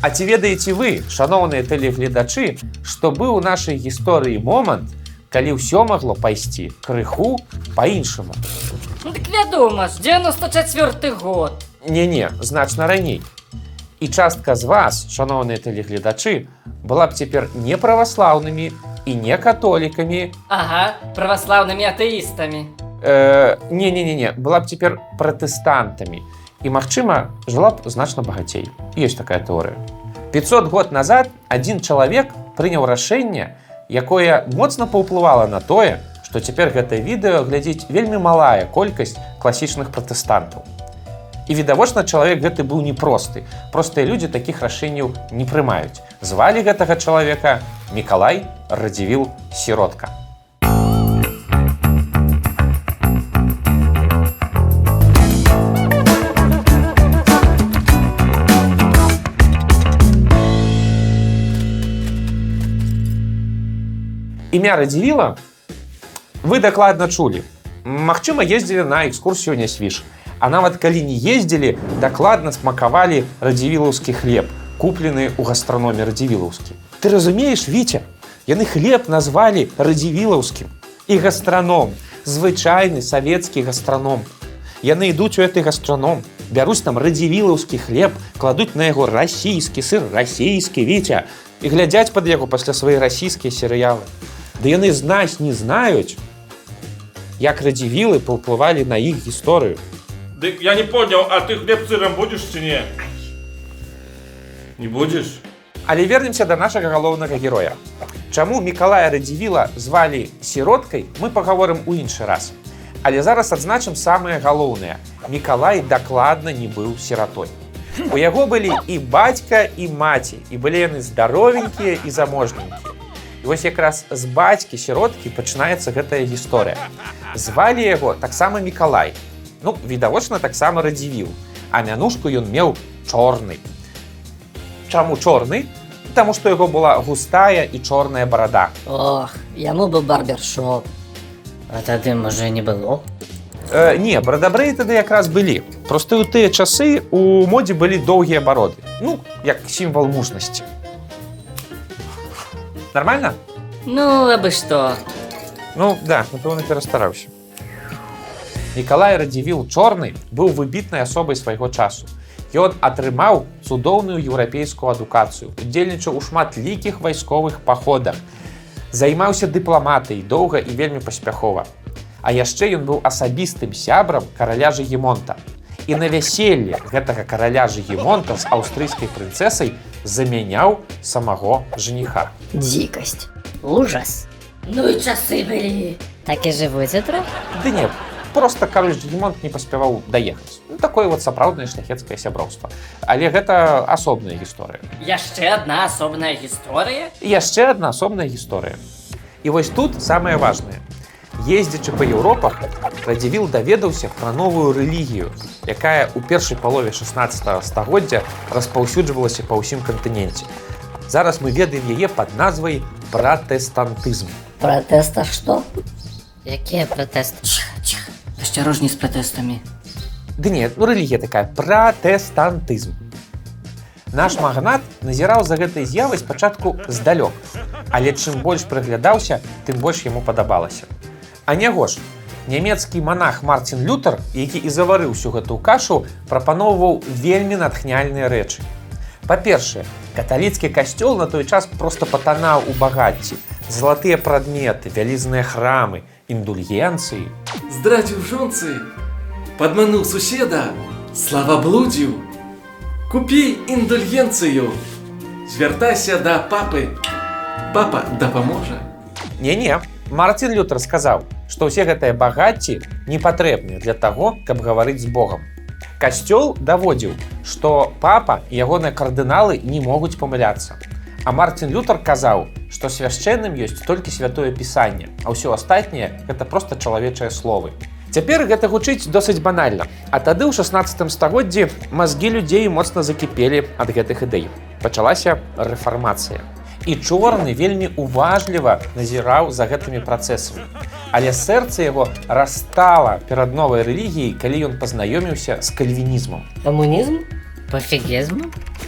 А ці ведаеце вы, шановныя тэлегледачы, што быў у нашай гісторыі момант, калі ўсё магло пайсці крыху па-іншаму. Ну так вядома ж, 94-й год. Не-не, значна раней. І частка з вас, шановныя тэлегледачы, была б цяпер не праваслаўнымі і не католікамі. Ага, праваслаўнымі атэістамі. Не-не-не, была б цяпер пратэстантамі. И, махчима, жила б значно богатей. Есть такая теория. 500 год назад один человек принял решение, якое моцно поуплывало на тое, что теперь гэта видео глядзіць вельмі малая колькасць классичных протестантов. И, видовочно, человек гэты был непросты. Простые люди таких решений не прымаюць. Звали гэтага человека Николай Радзивилл Сиротка. Імя Радзівіла вы дакладна чулі. Магчыма, ездзілі на экскурсію Несвиж. А нават калі не ездзілі, дакладна смакавалі радзівілаўскі хлеб, куплены ў гастраноме радзівілаўскі. Ты разумееш, Віця, яны хлеб назвалі радзівілаўскім. І гастраном, звычайны савецкі гастраном. Яны ідуць у гэты гастраном, бяруць там радзівілаўскі хлеб, кладуць на яго расійскі сыр, расійскі, Віця, і глядзяць пад яго пасля свае расійскія серыялы. Да яны знаць не знаюць, як радзівілы паўплывалі на іх гісторыю. Дык я не понял, а ты хлеб сыром будешь ці не? Не будешь? Але вернемся до нашага галоўнага героя. Чаму Мікалая Радзівіла звалі сіроткай, мы пагаворым у іншы раз. Але зараз адзначым самае галоўнае. Мікалай дакладна не быў сіратой. У яго былі і бацька, і маці, і былі яны здаровенькія і заможненькія. І вось якраз з бацькі-сіроткі пачынаецца гэтая гісторыя. Звалі яго таксама Мікалай, ну, відавочна, таксама Радзівіл, а мянушку ён меў Чорны. Чаму Чорны? Таму, што яго была густая і чорная барада. Ох, яму быў барбершоп, а тады, можа, не было? Не, брадабрэі тады якраз былі. Проста ў тыя часы у модзе былі доўгія бароды. Ну, як сімвал мужнасці. Нормально? Ну, абы што. Ну, да, напэўна, перастараўся. Николай Радзівіл Чёрны быў выбітнай асобай свайго часу. Ён атрымаў цудоўную еўрапейскую адукацыю, удзельнічаў у шматлікіх вайсковых паходах, займаўся дыпламатыяй доўга і вельмі паспяхова. А яшчэ ён быў асабістым сябрам караля Жигимонта. І на вяселлі гэтага караля Жигимонта з аўстрыйскай прынцэсай замяняў самого жениха. Дзікасць. Ужас. Ну і часы былі. Так і жывуць утро? Ды не, просто кароль Жигимонт не паспяваў даехаць. Ну, такое вот сапраўднае шляхецкае сяброўства. Але гэта асобная гісторыя. Яшчэ адна асобная гісторыя? Яшчэ адна асобная гісторыя. І вось тут самае важнае. Ездзячы па Еўропах, Радзівіл даведаўся пра новую рэлігію, якая ў першай палове 16 стагоддзя распаўсюджвалася па ўсім кантыненце. Зараз мы ведаем яе пад назвай пратэстантызм. Пратэста што? Якія пратэсты? Чих. Пасцярожней з пратэстамі. Ды не, ну рэлігія такая, пратэстантызм. Наш магнат назіраў за гэтай з'явай спачатку здалёк, але чым больш прыглядаўся, тым больш яму падабалася. А няго ж, нямецкі манах Мартин Лютер, які і заварыў усю гэтую кашу, прапаноўваў вельмі натхняльныя рэчы. Па-першае, каталіцкі касцёл на той час проста патанаў у багацці. Залатыя прадметы, вялізныя храмы, індульгенцыі. Здрадзіў жонцы, падмануў суседа, славаблудзіў. Купі індульгенцыю, звяртайся да папы, папа дапаможа. Не-не. Мартин Лютер сказаў, што ўсе гэтыя багацці не патрэбныя для таго, каб гаварыць з Богам. Касцёл даводзіў, што папа і ягоныя кардыналы не могуць памыляцца. А Мартин Лютер казаў, што свяшчэнным ёсць толькі святое пісанне, а ўсё астатняе – гэта проста чалавечыя словы. Цяпер гэта гучыць досыць банальна, а тады ў 16 стагоддзі мазгі людзей моцна закіпелі ад гэтых ідэй. Пачалася рэфармацыя. І Чорны вельмі уважліва назіраў за гэтымі працэсамі. Але сэрца яго растала перад новай рэлігіяй, калі ён пазнаёміўся з кальвінізмам. Камунізм? Пофігізм?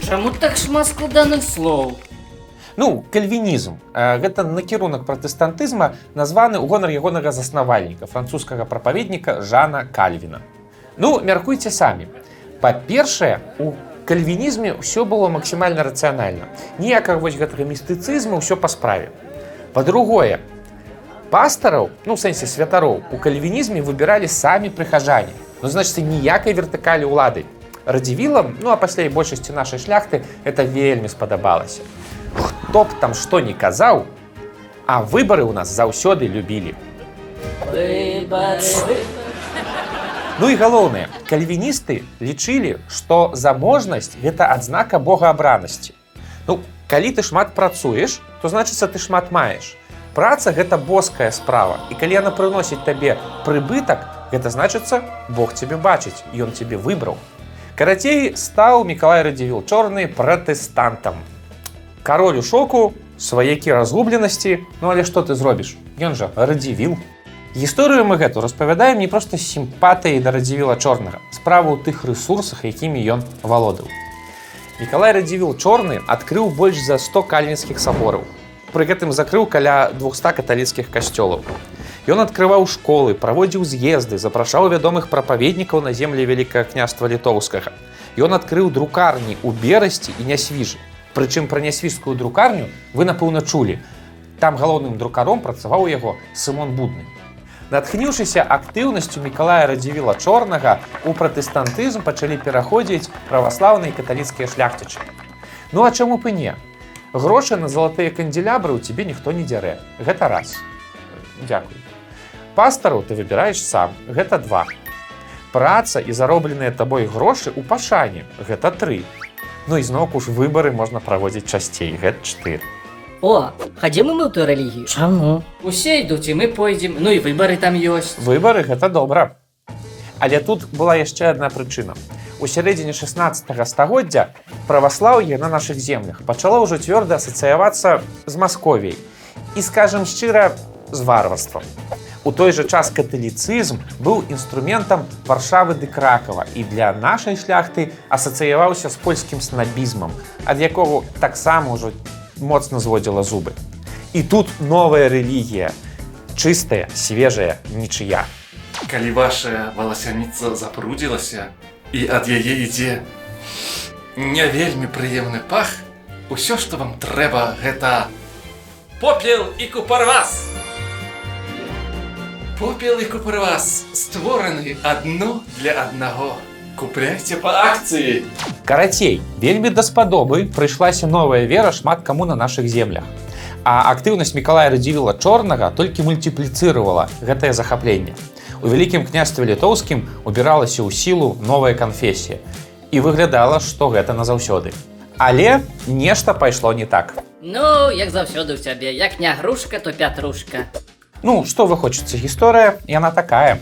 Чаму так шмат складаних слов? Ну, кальвінізм. Гэта накірунак пратэстантызма, названы ў гонар ягонага заснавальніка, французскага прапаведніка Жана Кальвіна. Ну, мяркуйце самі. Па-першае, у кальвінізме ўсё было максімальна рацыянальна. Ніякага вось гэтага містыцызму, ўсё па справе. Па-другое, пастараў, ну, в сэнсе святароў, у кальвінізме выбіралі самі прыхажане. Ну, значит, ніякай вертыкалі ўлады. Радзівілам, ну, а пасля і большасці нашай шляхты, это вельмі спадабалася. Хто б там што не казаў, а выбары ў нас заўсёды любілі. Ну і галоўнае, кальвіністы лічылі, што заможнасць – гэта адзнака богаабранасці. Ну, калі ты шмат працуеш, то, значыцца, ты шмат маеш. Праца – гэта боская справа, і калі яна прыносіць табе прыбытак, гэта, значыцца, Бог цябе бачыць, ён цябе выбраў. Карацей, стаў Николай Радзивилл Чёрный протэстантам. Королю шоку, свояки разгубленности, ну але что ты зробишь? Ён же Радзівіл. Историю мы эту распавядаем не просто с симпатией до Радзівіла Чёрнага, справа у тых ресурсах, якімі ён володел. Николай Радзівіл Чёрны открыл больше за 100 кальвінскіх соборов. При гэтым закрыл каля 200 католицких касцёлаў. Ён открывал школы, проводил з'езды, запрошал ведомых проповедников на земли Великого княжства Литовского. Ён открыл друкарни у Берости и Несвижи. Прычым пра нясвіжскую друкарню вы, напэўна, чулі. Там галоўным друкаром працаваў яго Сымон Будны. Натхніўшыся актыўнасцю Мікалая Радзівіла Чорнага, у пратэстантызм пачалі пераходзіць праваслаўныя і каталіцкія шляхцічы. Ну а чаму б і не? Грошы на залатыя кандзелябры ў цябе ніхто не дзярэ. Гэта раз. Дзякуй. Пастараў ты выбіраеш сам. Гэта два. Праца і заробленыя табой грошы ў пашане. Гэта тры. Ну і зноўку ж выбары можна праводзіць часцей, гэта 4. О, хадзім мы ў тую рэлігію. Чаму? Усе ідуць, і мы пойдзем, ну і выбары там ёсць. Выбары гэта добра. Але тут была яшчэ адна прычына. У сярэдзіне 16-га стагоддзя праваслаўе на нашых землях пачало ўжо цвёрда асацыявацца з Масковіяй і, скажам шчыра, з варварствам. У той же час католицизм был инструментом Варшавы ды Кракова и для нашей шляхты ассоциировался с польским снобизмом, от якого так само уже моцно зводила зубы. И тут новая религия, чистая, свежая, ничья. Коли ваша волосяница запрудилася и от яе иде не вельми приемный пах, все, что вам треба, это попел и купарвас. Попел и купарвас створены одно для одного. Купляйте по акции. Карацей, вельмі даспадобы прыйшлася новая вера шмат кому на наших землях. А актыўнасць Мікалая Радзівіла Чёрнага толькі мультыпліцыравала гэтае захапленне. У Вялікім княстве Літоўскім убіралася ў сілу новая канфесія. І выглядала, што гэта назаўсёды. Але нешта пайшло не так. Ну, як заўсёды ў цябе, як не грушка, то пятрушка. Ну, что вы хочется, история, и она такая.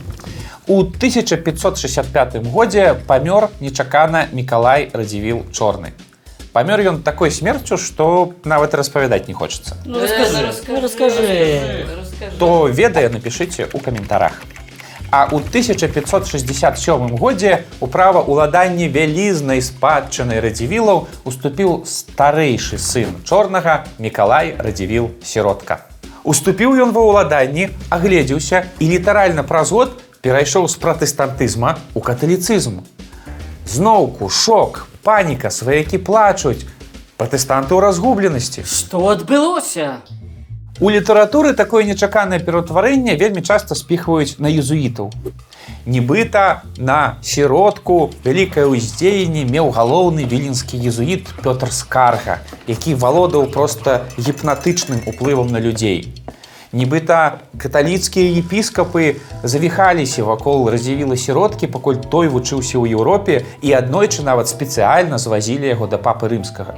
У 1565 годзе помер нечакана Николай Радзивилл Чёрный. Помер он такой смертью, что нават распавядать не хочется. Ну, расскажи. То ведая, напишите у комментарах. А у 1567 годзе у права уладання вялізнай спадчыны Радзівілаў уступил старейший сын Чёрнага Николай Радзивилл Сиротка. Уступил ён ва ўладанні, агледзеўся і літаральна праз год перайшоў з пратэстантызма ў каталіцызм. Зноўку шок, паніка, сваякі плачуць, пратэстанты ў разгубленасці. Што адбылося? У літаратуры такое нечаканае пераўтварэнне вельмі часта спіхваюць на езуітаў. Нібыта на Сиротку вялікае ўздзеянне меў галоўны віленскі езуіт Пётр Скарга, які валодаў проста гіпнатычным уплывам на людзей. Нібыта каталіцкія епіскапы завіхаліся вакол Радзівіла Сіроткі, пакуль той вучыўся ў Еўропе, і аднойчы нават спецыяльна звазілі яго да папы рымскага.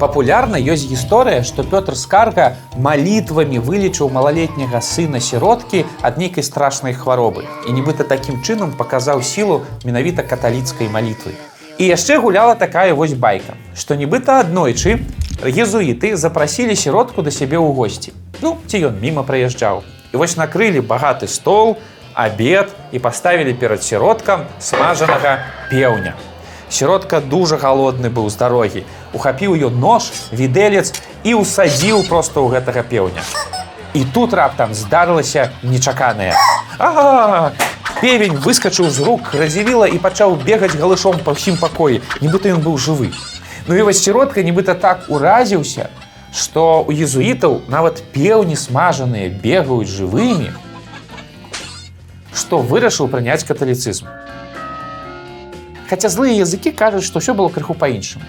Папулярна ёсць гісторыя, што Пётр Скарга малітвамі вылечыў малалетняга сына Сіроткі ад нейкай страшнай хваробы і нібыта такім чынам паказаў сілу менавіта каталіцкай малітвы. І яшчэ гуляла такая вось байка, што нібыта аднойчы езуіты запрасілі Сіротку да сябе ў госці. Ну, ці ён міма праязджаў. І вось накрылі багаты стол, абед і паставілі перад Сіроткам смажанага пеўня. Сиротка дуже голодный был с дороги. Ухапил ее нож, виделец и усадил просто у этого певня. И тут раптом здарылася нечаканае. А-а-а! Певень выскочил из рук Радзівіла и начал бегать голышом по всем покои, нібыта он был живый. Но его Сиротка нібыта так уразился, что у езуитов нават певни смаженные бегают живыми, что вырашил принять католицизм. Хотя злые языки кажут, что все было крыху по-иншему.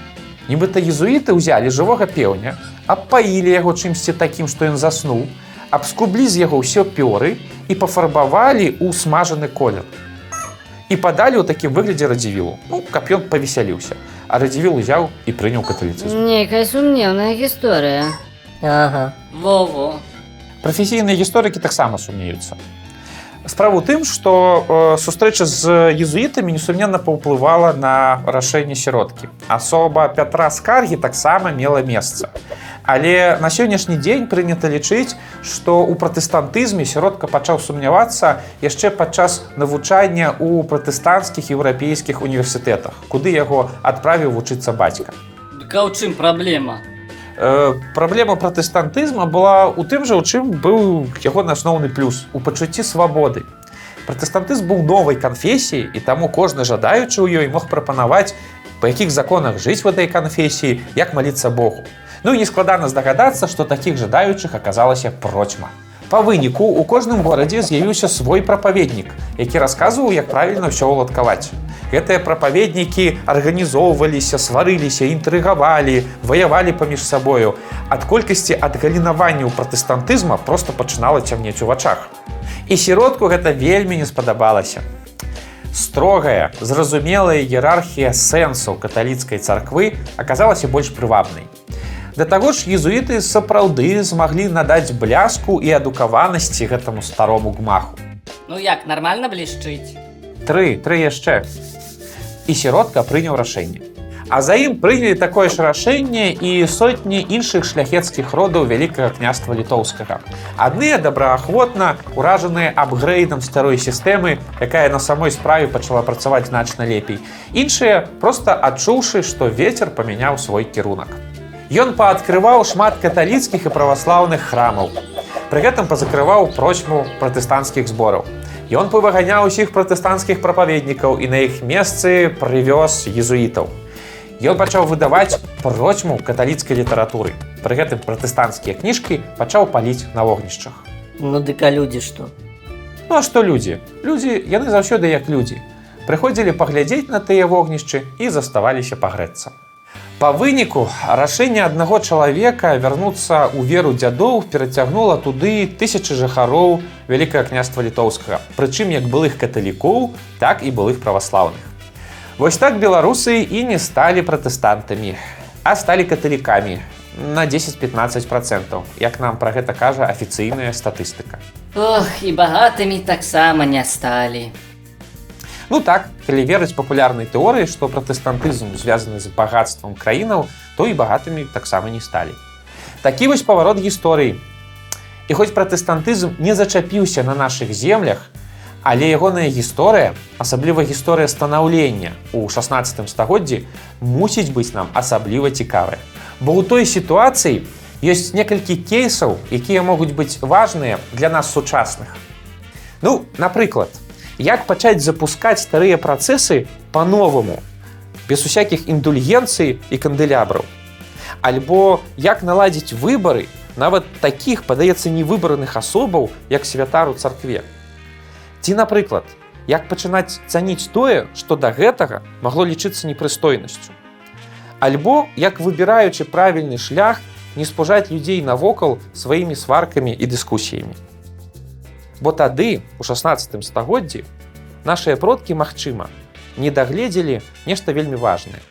Нібыта езуиты взяли живого певня, обпоили его чем-то таким, что он заснул, обскублі з яго ўсё пёры і пафарбавалі ў смажаны колер. І падалі ў такім выглядзе Радзівілу, каб ён павесяліўся. А Радзівіл узяў і прыняў каталіцызм. Некая сумневная гісторыя. Ага. Во-во. Прафесійныя гісторыкі таксама сумнеюцца. Справа ў тым, што сустрэча з езуітамі несумненна паўплывала на рашэнне Сіроткі. Асоба Пятра Скаргі таксама мела месца. Але на сённяшні дзень прынята лічыць, што ў пратэстантызме Сіротка пачаў сумнявацца яшчэ падчас навучання ў пратэстанцкіх еўрапейскіх універсітэтах, куды яго адправіў вучыцца бацька. Дык а ў чым праблема? Праблема пратэстантызма была ў тым жа, у чым быў яго асноўны плюс – у пачуцці свабоды. Пратэстантызм быў новай канфесіяй, і таму кожны жадаючы ў ёй мог прапанаваць, па якіх законах жыць у гэтай канфесіі, як маліцца Богу. Ну и нескладно здагадацца, что таких жадающих оказалось процьма. По вынику у каждом городе з'явился свой проповедник, який рассказывал, как правильно все уладковать. Гэтыя проповедники организовывались, сварылись, интриговали, воевали поміж собою. От колькости отгалінавання у протестантизма просто начинало темнеть у очах. И Сиротку это вельми не сподобалось. Строгая, зразумелая иерархия сенсу католицкой церкви оказалась и больше привабной. Да таго ж езуіты сапраўды змаглі надаць бляску і адукаванасці гэтаму старому гмаху. Ну як, нормально блішчыць? Тры яшчэ. І Сіротка прыняў рашэнне. А за ім прынялі такое ж рашэнне і сотні іншых шляхецкіх родаў Великага княжства Литовскага. Адныя добраахвотна, уражаныя апгрэйдам старой сістэмы, якая на самой справе пачала працаваць значна лепей. Іншыя проста адчуўшы, што вецер памяняў свой кірунак. Ён пааткрываў шмат каталіцкіх і праваслаўных храмаў. Пры гэтым пазакрываў процьму пратэстанцкіх збораў. Ён павыганяў усіх пратэстанцкіх прапаведнікаў і на іх месцы прывёз езуітаў. Ён пачаў выдаваць процьму каталіцкай літаратуры. Пры гэтым пратэстанцкія кніжкі пачаў паліць на вогнішчах. Ну дык а людзі што? Ну а што людзі? Людзі, яны заўсёды як людзі. Прыходзілі паглядзець на тыя вогнішчы і заставаліся пагрэцца. По вынику рашение одного человека вернуться у веру дядов перетягнуло туды тысячи жыхароў Великого княжства Литовского, причым як былых католиков, так и былых православных. Вось так белорусы и не стали протестантами, а стали католиками на 10-15%, як нам про гэта кажа официальная статистика. Ох, и богатыми так само не стали. Ну так, калі верыць папулярнай тэорыі, што пратэстантызм звязаны з багатствам краінаў, то і багатымі таксама не сталі. Такі вось паварот гісторыі. І хоць пратэстантызм не зачапіўся на нашых землях, але ягоная гісторыя, асабліва гісторыя станаўлення ў 16 стагоддзі, мусіць быць нам асабліва цікавая. Бо ў той сітуацыі ёсць некалькі кейсаў, якія могуць быць важныя для нас сучасных. Ну, напрыклад, як пачаць запускаць старыя працэсы па-новаму, без усякіх індульгенцый і кандэлябраў. Альбо як наладзіць выбары нават такіх, падаецца, невыбараных асобаў, як святар у царкве. Ці, напрыклад, як пачынаць цаніць тое, што да гэтага магло лічыцца непрыстойнасцю. Альбо як, выбіраючы правільны шлях, не спужаць людзей навокал сваімі сваркамі і дыскусіямі. Бо тады, у 16 стагоддзі, нашыя продкі, магчыма, не дагледзелі нешта вельмі важнае.